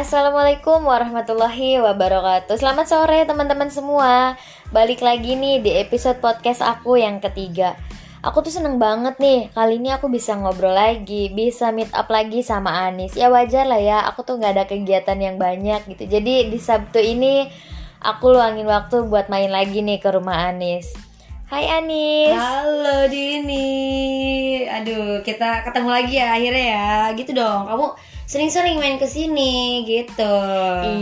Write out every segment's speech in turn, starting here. Assalamualaikum warahmatullahi wabarakatuh. Selamat sore teman-teman semua. Balik lagi nih di episode podcast aku yang ketiga. Aku tuh seneng banget nih, kali ini aku bisa ngobrol lagi, bisa meet up lagi sama Anis. Ya wajar lah ya, aku tuh gak ada kegiatan yang banyak gitu. Jadi di Sabtu ini aku luangin waktu buat main lagi nih ke rumah Anis. Hai Anis. Halo Dini. Aduh, kita ketemu lagi ya akhirnya ya. Gitu dong, kamu sering-sering main kesini gitu.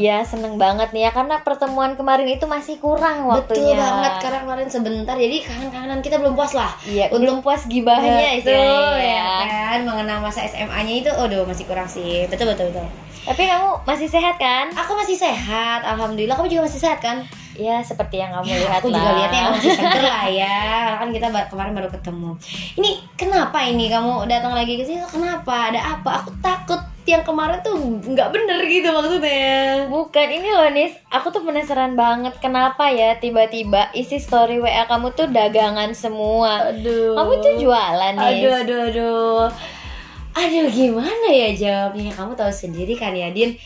Iya, seneng banget nih ya, karena pertemuan kemarin itu masih kurang waktunya. Betul banget, karena kemarin sebentar, jadi kangen-kangenan kita belum puas lah. Iya, belum puas gibahnya itu ya kan, mengenang masa SMA-nya itu, aduh masih kurang sih. Betul. Tapi kamu masih sehat kan? Aku masih sehat, alhamdulillah. Kamu juga masih sehat kan? Ya, seperti yang kamu lihat lah. Aku juga lihatnya masih seger lah ya. Kan kita kemarin baru ketemu. Ini kenapa ini kamu datang lagi ke sini? Kenapa? Ada apa? Aku takut yang kemarin tuh nggak bener gitu maksudnya. Bukan, ini loh Nis, aku tuh penasaran banget kenapa ya tiba-tiba isi story WA kamu tuh dagangan semua. Aduh. Kamu tuh jualan Nis. Aduh, gimana ya jawabnya? Kamu tahu sendiri kan ya Din,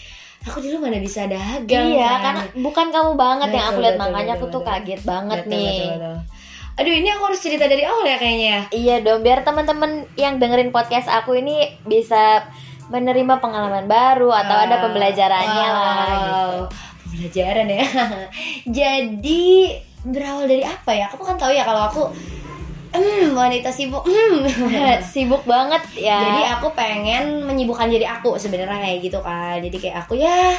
aku dulu mana bisa dagang. Iya, kan? Karena bukan kamu banget yang aku lihat, makanya aku tuh kaget banget nih. Aduh, ini aku harus cerita dari awal ya kayaknya. Iya dong, biar teman-teman yang dengerin podcast aku ini bisa menerima pengalaman baru atau ada pembelajarannya lah gitu. Pembelajaran ya. Jadi berawal dari apa ya? Kamu kan tahu ya kalau aku wanita sibuk. Sibuk banget ya. Jadi aku pengen menyibukkan diri aku sebenarnya kayak gitu kan. Jadi kayak aku ya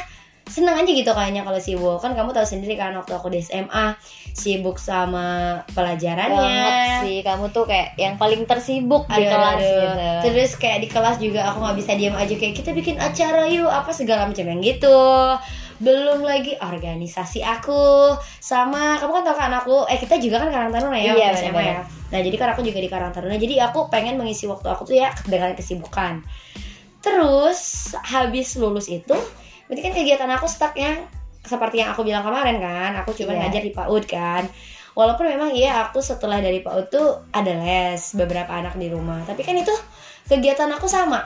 seneng aja gitu kayaknya kalau sibuk. Kan kamu tahu sendiri kan waktu aku di SMA sibuk sama pelajarannya. Banget sih, kamu tuh kayak yang paling tersibuk di kelas gitu. Terus kayak di kelas juga aku gak bisa diam aja, kayak kita bikin acara yuk, apa segala macam yang gitu. Belum lagi organisasi aku sama, kamu kan tau kan aku, kita juga kan Karang Taruna ya. Iya, SMA ya. Nah jadi kan aku juga di Karang Taruna, jadi aku pengen mengisi waktu aku tuh ya dengan kesibukan. Terus habis lulus itu, berarti kan kegiatan aku stucknya seperti yang aku bilang kemarin kan, aku cuma ngajar di PAUD kan. Walaupun memang iya aku setelah dari PAUD tuh ada les beberapa anak di rumah, tapi kan itu kegiatan aku sama.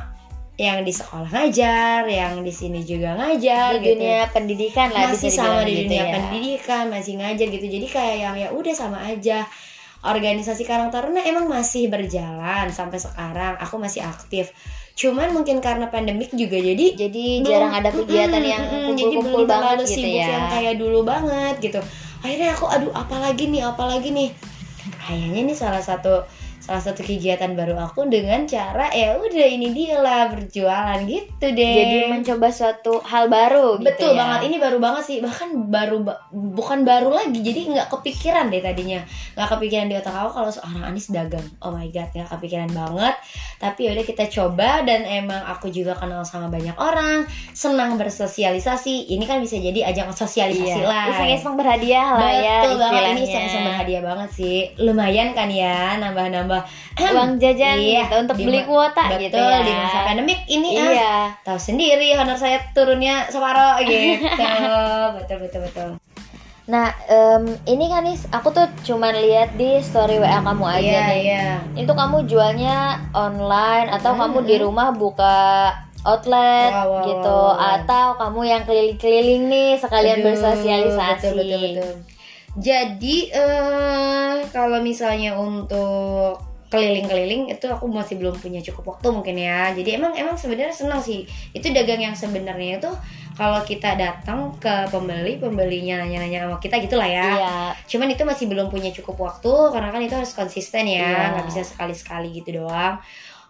Yang di sekolah ngajar, yang di sini juga ngajar, di dunia gitu. Pendidikan lah masih sama di dunia gitu ya. Pendidikan masih ngajar gitu, jadi kayak yang ya udah sama aja. Organisasi Karang Taruna emang masih berjalan sampai sekarang, aku masih aktif. Cuman mungkin karena pandemik juga jadi belum, jarang ada kegiatan yang kumpul-kumpul banget gitu ya. Yang kayak dulu banget gitu. Akhirnya aku apalagi nih. Kayaknya nih salah satu kegiatan baru aku dengan cara ya udah ini dia lah berjualan gitu deh. Jadi mencoba suatu hal baru gitu. Betul ya. Betul banget, ini baru banget sih. Bahkan bukan baru lagi. Jadi gak kepikiran deh tadinya. Gak kepikiran di otak aku kalau seorang Anis dagang. Oh my god, gak kepikiran banget. Tapi yaudah kita coba, dan emang aku juga kenal sama banyak orang. Senang bersosialisasi. Ini kan bisa jadi ajang sosialisasi lah. Iseng-iseng berhadiah lah. Betul ya. Betul banget, ini iseng-iseng berhadiah banget sih. Lumayan kan ya, nambah-nambah uang jajan gitu untuk beli kuota gitu ya. Di masa pandemik ini tahu sendiri honor saya turunnya separoh gitu. betul. Nah ini kan nih aku tuh cuman lihat di story WA kamu aja nih. Itu kamu jualnya online atau kamu di rumah buka outlet gitu, atau kamu yang keliling-keliling nih sekalian bersosialisasi? Betul. Jadi kalau misalnya untuk keliling-keliling itu aku masih belum punya cukup waktu mungkin ya. Jadi emang sebenarnya senang sih. Itu dagang yang sebenarnya itu kalau kita datang ke pembelinya nanya-nanya sama kita gitulah ya. Iya. Cuman itu masih belum punya cukup waktu karena kan itu harus konsisten ya. Nggak bisa sekali-sekali gitu doang.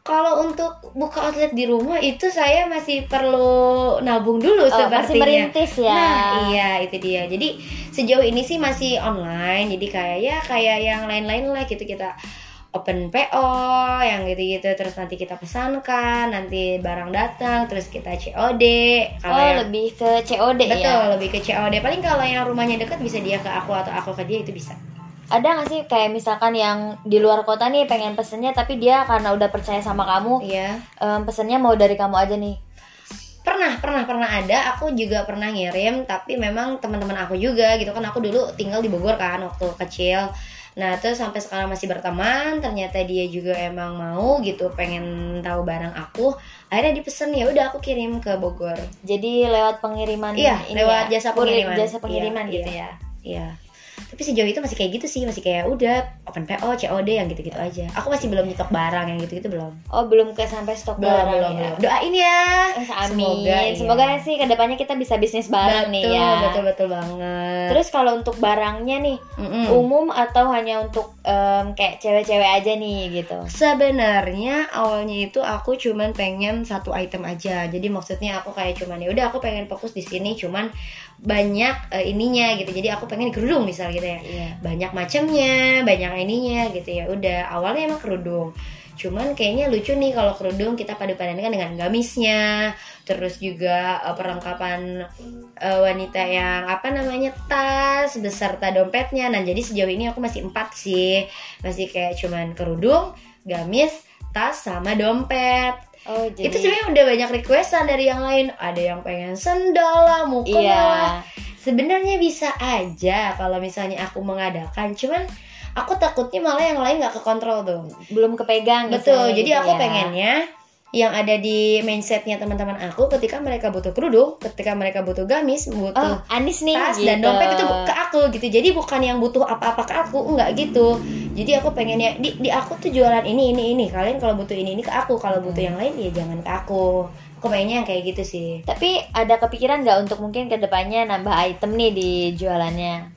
Kalau untuk buka outlet di rumah itu saya masih perlu nabung dulu sepertinya. Masih merintis ya. Nah, iya itu dia. Jadi sejauh ini sih masih online. Jadi kayak yang lain-lain lah gitu, kita open PO yang gitu-gitu, terus nanti kita pesankan, nanti barang datang, terus kita COD. Lebih ke COD. Betul, lebih ke COD. Paling kalau yang rumahnya dekat bisa dia ke aku atau aku ke dia, itu bisa. Ada gak sih kayak misalkan yang di luar kota nih pengen pesennya, tapi dia karena udah percaya sama kamu pesennya mau dari kamu aja nih? Pernah ada. Aku juga pernah ngirim, tapi memang teman-teman aku juga gitu kan. Aku dulu tinggal di Bogor kan waktu kecil. Nah terus sampai sekarang masih berteman, ternyata dia juga emang mau gitu pengen tahu barang aku. Akhirnya dipesen, ya udah aku kirim ke Bogor. Jadi lewat pengiriman, iya, ini lewat ya? jasa pengiriman iya, gitu iya, ya. Iya. Tapi sejauh itu masih kayak gitu sih, masih kayak udah open PO, COD yang gitu-gitu aja. Aku masih belum nyetok barang yang gitu-gitu belum. Oh, belum ke sampai stok barang. Belum. Doain ya. Amin. Semoga iya, sih kedepannya kita bisa bisnis barang nih ya. Betul banget. Terus kalau untuk barangnya nih, umum atau hanya untuk kayak cewek-cewek aja nih gitu. Sebenarnya awalnya itu aku cuman pengen satu item aja. Jadi maksudnya aku kayak cuman ya udah aku pengen fokus di sini cuman banyak ininya gitu. Jadi aku pengen kerudung misalnya gitu ya, iya, banyak macamnya, banyak ininya gitu ya. Udah awalnya emang kerudung, cuman kayaknya lucu nih kalau kerudung kita padu-padankan dengan gamisnya, terus juga perlengkapan wanita yang apa namanya tas beserta dompetnya. Nah jadi sejauh ini aku masih 4 sih, masih kayak cuman kerudung, gamis, tas sama dompet. Oh, jadi... Itu sebenarnya udah banyak requestan dari yang lain, ada yang pengen sendal lah, mukena lah. Sebenarnya bisa aja kalau misalnya aku mengadakan, cuman aku takutnya malah yang lain nggak kekontrol tuh, belum kepegang. Betul. Jadi gitu aku ya, pengennya yang ada di mindsetnya teman-teman aku ketika mereka butuh kerudung, ketika mereka butuh gamis, butuh Anis nih, tas gitu, dan dompet itu ke aku gitu. Jadi bukan yang butuh apa-apa ke aku, enggak gitu. Jadi aku pengennya di aku tuh jualan ini. Kalian kalau butuh ini ke aku, kalau butuh yang lain ya jangan ke aku. Aku pengennya yang kayak gitu sih. Tapi ada kepikiran gak untuk mungkin kedepannya nambah item nih di jualannya?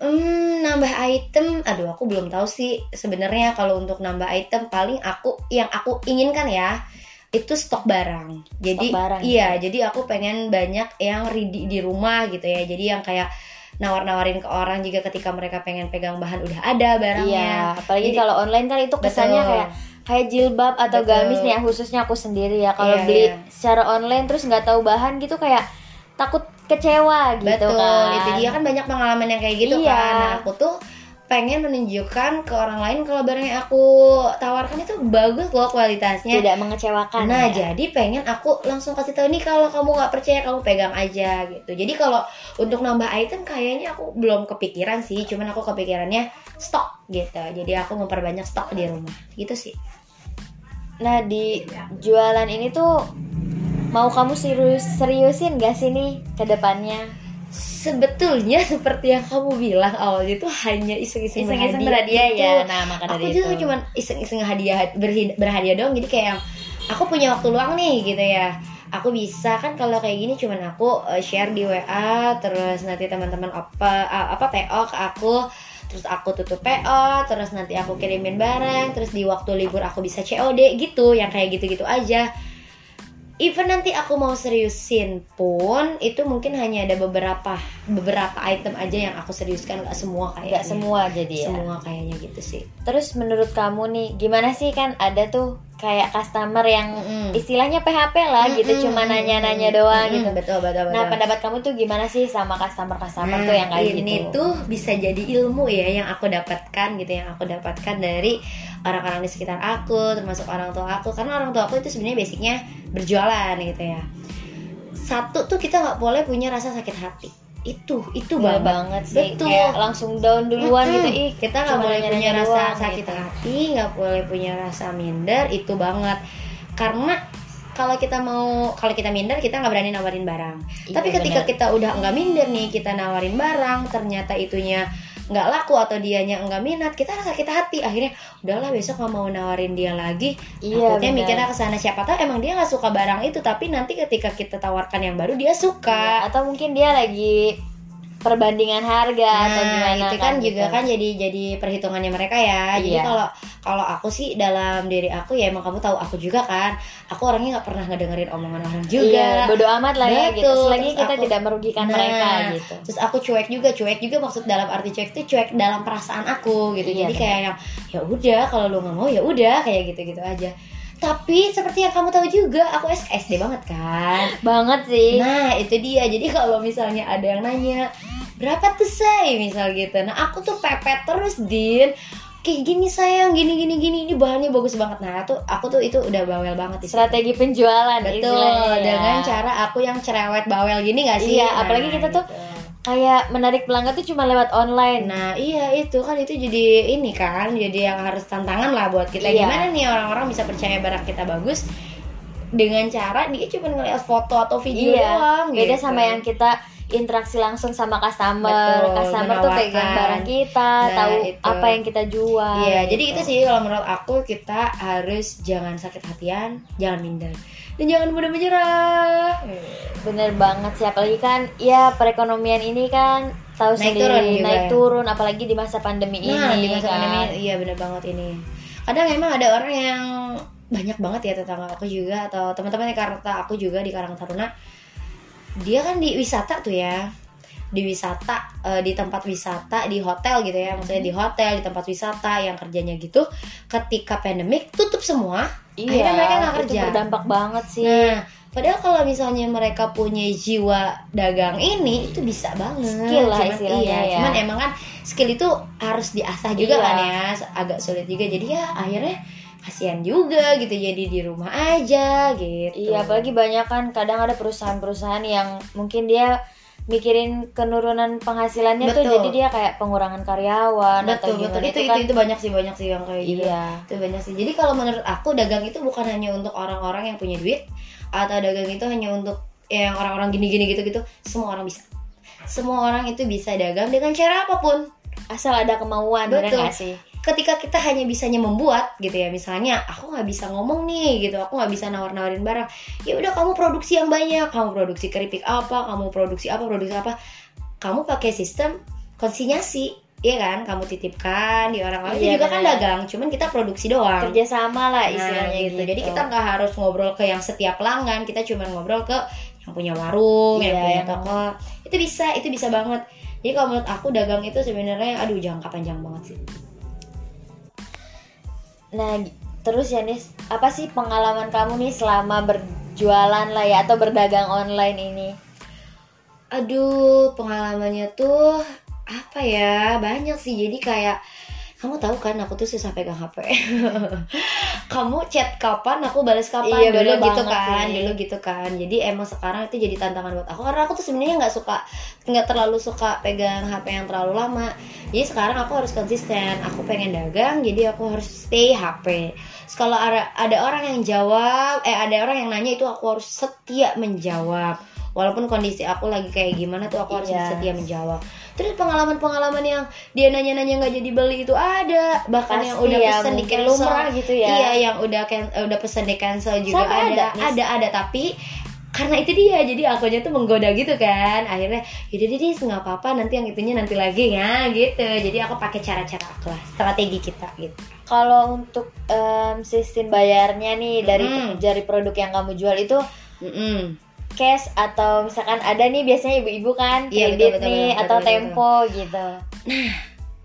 Nambah item, aduh aku belum tahu sih sebenarnya. Kalau untuk nambah item paling aku yang aku inginkan ya itu stok barang. Jadi stok barang, iya ya? Jadi aku pengen banyak yang ready di rumah gitu ya. Jadi yang kayak nawar-nawarin ke orang juga ketika mereka pengen pegang bahan udah ada barangnya. Iya, apalagi kalau online kan itu kesannya kayak jilbab atau gamis nih, khususnya aku sendiri ya. Kalau beli secara online terus nggak tahu bahan gitu kayak takut kecewa gitu. Betul, kan. Itu dia kan banyak pengalaman yang kayak gitu kan. Nah, aku tuh pengen menunjukkan ke orang lain kalau barang yang aku tawarkan itu bagus loh kualitasnya, tidak mengecewakan. Nah ya, jadi pengen aku langsung kasih tahu nih, kalau kamu nggak percaya kamu pegang aja gitu. Jadi kalau untuk nambah item kayaknya aku belum kepikiran sih, cuman aku kepikirannya stok gitu. Jadi aku memperbanyak stok di rumah gitu sih. Nah di jualan ini tuh mau kamu seriusin nggak sih nih ke depannya? Sebetulnya seperti yang kamu bilang awalnya itu hanya iseng-iseng berhadiah gitu. Ya, nah maka dari itu aku juga cuma iseng-iseng hadiah berhadiah doang. Jadi kayak aku punya waktu luang nih gitu ya, aku bisa kan kalau kayak gini cuman aku share di WA, terus nanti teman-teman apa PO ke aku, terus aku tutup PO, terus nanti aku kirimin barang, terus di waktu libur aku bisa COD gitu, yang kayak gitu-gitu aja. Even nanti aku mau seriusin pun itu mungkin hanya ada beberapa item aja yang aku seriuskan, nggak semua kayaknya. Nggak semua jadi ya. Semua kayaknya gitu sih. Terus menurut kamu nih gimana sih, kan ada tuh kayak customer yang istilahnya PHP lah gitu, cuma nanya-nanya doang gitu. Betul. Nah pendapat kamu tuh gimana sih sama customer tuh yang kayak gitu? Ini tuh bisa jadi ilmu ya yang aku dapatkan gitu, yang aku dapatkan dari orang-orang di sekitar aku, termasuk orang tua aku. Karena orang tua aku itu sebenarnya basicnya berjualan gitu ya. Satu tuh kita nggak boleh punya rasa sakit hati. Itu banget sih. Betul. Kayak langsung down duluan gitu. Kita nggak boleh punya rasa sakit hati, nggak boleh punya rasa minder. Itu banget. Karena kalau kita minder kita nggak berani nawarin barang. Iya, tapi ketika kita udah nggak minder nih, kita nawarin barang ternyata itunya nggak laku atau dianya nggak minat, kita rasa sakit hati, akhirnya udahlah besok nggak mau nawarin dia lagi. Iya, takutnya mikirnya kesana, siapa tahu emang dia nggak suka barang itu tapi nanti ketika kita tawarkan yang baru dia suka. Iya, atau mungkin dia lagi perbandingan harga atau gimana itu kan juga gitu. Kan jadi perhitungannya mereka ya. Iya. Jadi kalau aku sih dalam diri aku ya emang kamu tahu aku juga kan, aku orangnya nggak pernah ngedengerin omongan orang juga. Iya, bodo amat lah ya gitu, selagi terus kita tidak merugikan mereka gitu. Terus aku cuek juga maksud dalam arti cuek tuh cuek dalam perasaan aku gitu. Iya, jadi kayak yang ya udah kalau lu nggak mau ya udah, kayak gitu aja. Tapi seperti yang kamu tahu juga, aku SD banget kan. Banget sih. Nah itu dia, jadi kalau misalnya ada yang nanya berapa tuh say, misal gitu, nah aku tuh pepet terus, Din, kayak gini sayang, gini, ini bahannya bagus banget. Nah aku tuh itu udah bawel banget sih. Strategi penjualan. Betul, dengan cara aku yang cerewet bawel gini gak sih? Iya, nah, apalagi kita tuh kayak menarik pelanggan tuh cuma lewat online. Nah iya itu kan, itu jadi ini kan, jadi yang harus tantangan lah buat kita. Iya. Gimana nih orang-orang bisa percaya barang kita bagus dengan cara dia cuma ngeliat foto atau video doang. Beda gitu. Sama yang kita interaksi langsung sama customer. Betul, customer menawarkan. Tuh pegang barang kita, nah, tahu itu. Apa yang kita jual. Iya gitu. Jadi itu sih kalau menurut aku, kita harus jangan sakit hatian, jangan minder, dan jangan mudah menyerah. Bener banget sih, apalagi kan ya perekonomian ini kan tahu sendiri naik turun apalagi di masa pandemi ini. Di masa pandemi iya bener banget ini. Kadang memang ada orang yang banyak banget ya, tetangga aku juga atau teman-teman di Karta aku juga di Karang Taruna. Dia kan di wisata tuh ya, di wisata, di tempat wisata, di hotel gitu ya, maksudnya di hotel, di tempat wisata yang kerjanya gitu. Ketika pandemik tutup semua, akhirnya mereka nggak kerja. Itu berdampak banget sih. Nah, padahal kalau misalnya mereka punya jiwa dagang ini, itu bisa banget. Skill lah istilahnya. Iya. Cuman emang kan skill itu harus diasah juga kan ya, agak sulit juga. Jadi ya akhirnya kasian juga gitu, jadi di rumah aja gitu. Iya, apalagi banyak kan kadang ada perusahaan-perusahaan yang mungkin dia mikirin penurunan penghasilannya tuh, jadi dia kayak pengurangan karyawan. Betul. Itu banyak sih yang kayak gitu. Iya. Itu banyak sih. Jadi kalau menurut aku dagang itu bukan hanya untuk orang-orang yang punya duit, atau dagang itu hanya untuk yang orang-orang gini-gini gitu-gitu. Semua orang bisa. Semua orang itu bisa dagang dengan cara apapun, asal ada kemauan. Betul. Bener gak sih? Ketika kita hanya bisanya membuat gitu ya, misalnya aku nggak bisa ngomong nih gitu, aku nggak bisa nawarin barang, ya udah kamu produksi yang banyak, kamu produksi keripik apa, kamu produksi apa, kamu pakai sistem konsinyasi, iya kan, kamu titipkan di orang lain. Itu juga kan dagang, cuman kita produksi doang, kerjasama lah istilahnya gitu. Jadi kita nggak harus ngobrol ke yang setiap pelanggan, kita cuma ngobrol ke yang punya warung, yang punya toko. Itu bisa banget. Jadi kalau menurut aku dagang itu sebenarnya jangka panjang banget sih. Nah, terus ya Nis, apa sih pengalaman kamu nih selama berjualan lah ya, atau berdagang online ini? Pengalamannya tuh apa ya, banyak sih. Jadi kayak, kamu tahu kan aku tuh susah pegang HP. Kamu chat kapan, aku balas kapan. Iya, dulu gitu kan. Jadi emang sekarang itu jadi tantangan buat aku, karena aku tuh sebenarnya nggak terlalu suka pegang HP yang terlalu lama. Jadi sekarang aku harus konsisten. Aku pengen dagang, jadi aku harus stay HP. Kalau ada orang yang jawab, ada orang yang nanya, itu aku harus setia menjawab. Walaupun kondisi aku lagi kayak gimana tuh, aku harus setia menjawab. Terus pengalaman-pengalaman yang dia nanya-nanya nggak jadi beli itu ada, bahkan pasti yang udah pesen di cancel gitu ya. Iya, yang udah pesen di cancel juga ada, tapi karena itu dia, jadi akunya tuh menggoda gitu kan. Akhirnya jadi nggak apa-apa, nanti yang itunya nanti lagi ya gitu. Jadi aku pakai cara-cara aku lah, strategi kita gitu. Kalau untuk sistem bayarnya nih dari produk yang kamu jual itu cash atau misalkan ada nih biasanya ibu-ibu kan kredit betul, atau betul, tempo betul. Gitu. Nah,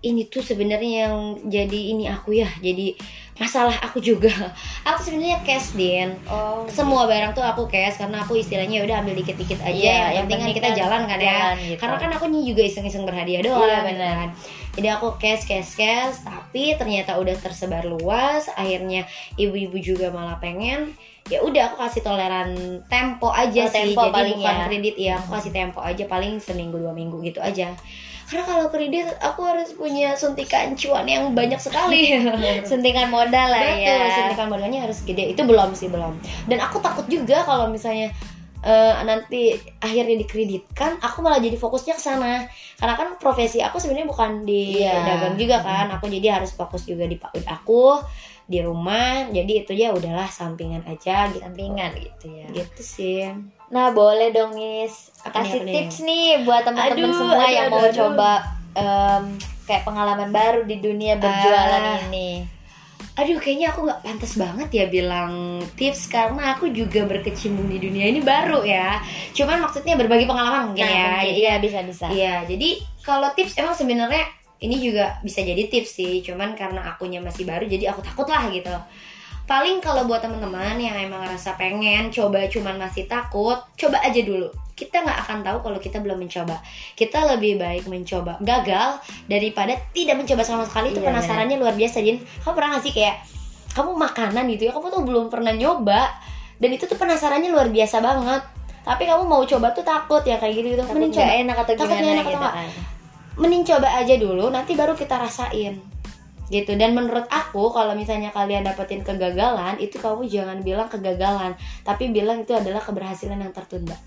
ini tuh sebenarnya yang jadi ini aku ya. Jadi masalah aku juga. Aku sebenarnya cash, Din. Oh, semua barang tuh aku cash karena aku istilahnya udah ambil dikit-dikit aja. Yeah, yang penting kan kita jalan ya. Gitu. Karena kan aku juga iseng-iseng berhadiah doang. Iya, benar. Jadi aku cash, tapi ternyata udah tersebar luas, akhirnya ibu-ibu juga malah pengen. Ya udah, aku kasih toleran tempo aja sih, jadi bukan kredit ya. Aku kasih tempo aja, paling seminggu 2 minggu gitu aja. Karena kalau kredit aku harus punya suntikan cuan yang banyak sekali. Suntikan modal lah. Betul, ya. Betul, suntikan modalnya harus gede. Itu belum. Dan aku takut juga kalau misalnya nanti akhirnya dikreditkan, aku malah jadi fokusnya ke sana. Karena kan profesi aku sebenarnya bukan di dagang juga kan. Aku jadi harus fokus juga di PAUD aku, di rumah. Jadi itu ya udahlah sampingan aja gitu. Sampingan gitu ya. Gitu sih. Nah, boleh dong Nis kasih tips nih buat teman-teman semua yang mau coba kayak pengalaman baru di dunia berjualan ini. Kayaknya aku nggak pantas banget ya bilang tips, karena aku juga berkecimpung di dunia ini baru ya. Cuman maksudnya berbagi pengalaman mungkin. Iya, bisa. Iya, jadi kalau tips emang sebenarnya ini juga bisa jadi tips sih. Cuman karena akunya masih baru, jadi aku takut lah gitu. Paling kalau buat teman-teman yang emang ngerasa pengen coba cuman masih takut, coba aja dulu. Kita nggak akan tahu kalau kita belum mencoba. Kita lebih baik mencoba gagal daripada tidak mencoba sama sekali. Itu penasarannya luar biasa, Jin. Kamu pernah nggak sih kayak kamu makanan gitu ya, kamu tuh belum pernah nyoba, dan itu tuh penasarannya luar biasa banget. tapi kamu mau coba tuh takut ya kayak gitu. Mending coba, enak atau gimana takutnya enak gitu atau kan. Mending coba aja dulu, nanti baru kita rasain gitu. Dan menurut aku kalau misalnya kalian dapetin kegagalan, itu kamu jangan bilang kegagalan, tapi bilang itu adalah keberhasilan yang tertunda.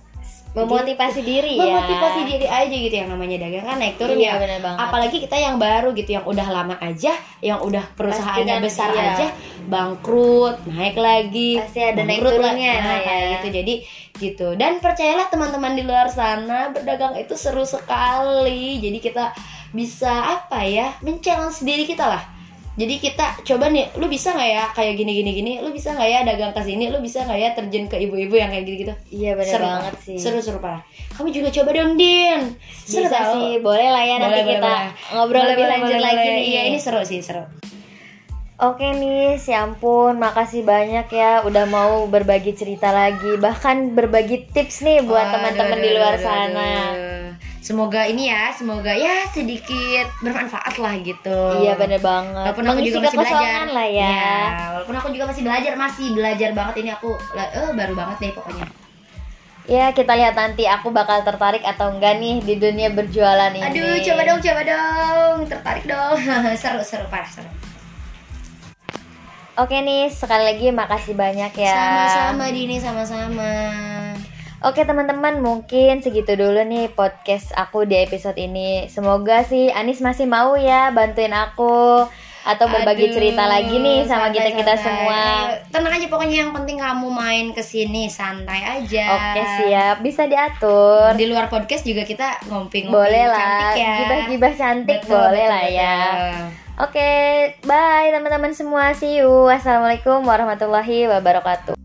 Memotivasi jadi, diri ya. Memotivasi diri aja gitu, yang namanya dagang kan naik turun ya. Apalagi kita yang baru gitu, yang udah lama aja, yang udah perusahaannya besar iya. aja, bangkrut, naik lagi. Pasti ada naik turunnya ya. Gitu. Jadi gitu. Dan percayalah teman-teman di luar sana, berdagang itu seru sekali. Jadi kita bisa apa ya? Men-challenge diri kita lah. Jadi kita coba nih, lu bisa nggak ya kayak gini, lu bisa nggak ya dagang ke sini, lu bisa nggak ya terjun ke ibu-ibu yang kayak gitu. Iya benar banget sih. Seru-seru parah. Kamu juga coba dong, Din. Seru bisa sih, boleh lah ya nanti kita ngobrol lebih lanjut lagi nih. Iya ini seru sih, seru. Oke Miss, ya ampun, makasih banyak ya udah mau berbagi cerita lagi, bahkan berbagi tips nih buat teman-teman di luar sana. Semoga ini ya, semoga ya sedikit bermanfaat lah gitu. Iya benar banget. Walaupun aku juga masih belajar lah ya. Ya, walaupun aku juga masih belajar banget ini aku baru banget deh pokoknya. Ya kita lihat nanti aku bakal tertarik atau enggak nih di dunia berjualan ini. Aduh coba dong, tertarik dong. Seru parah seru. Oke nih sekali lagi makasih banyak ya. Sama-sama Dini, sama-sama. Oke teman-teman, mungkin segitu dulu nih podcast aku di episode ini. Semoga sih Anis masih mau ya bantuin aku atau berbagi cerita lagi nih sama kita semua. Tenang aja pokoknya, yang penting kamu main kesini santai aja. Oke siap, bisa diatur. Di luar podcast juga kita ngompi-ngompi cantik ya. Gibah-gibah cantik boleh lah ya. Oke, bye teman-teman semua, see you. Assalamualaikum warahmatullahi wabarakatuh.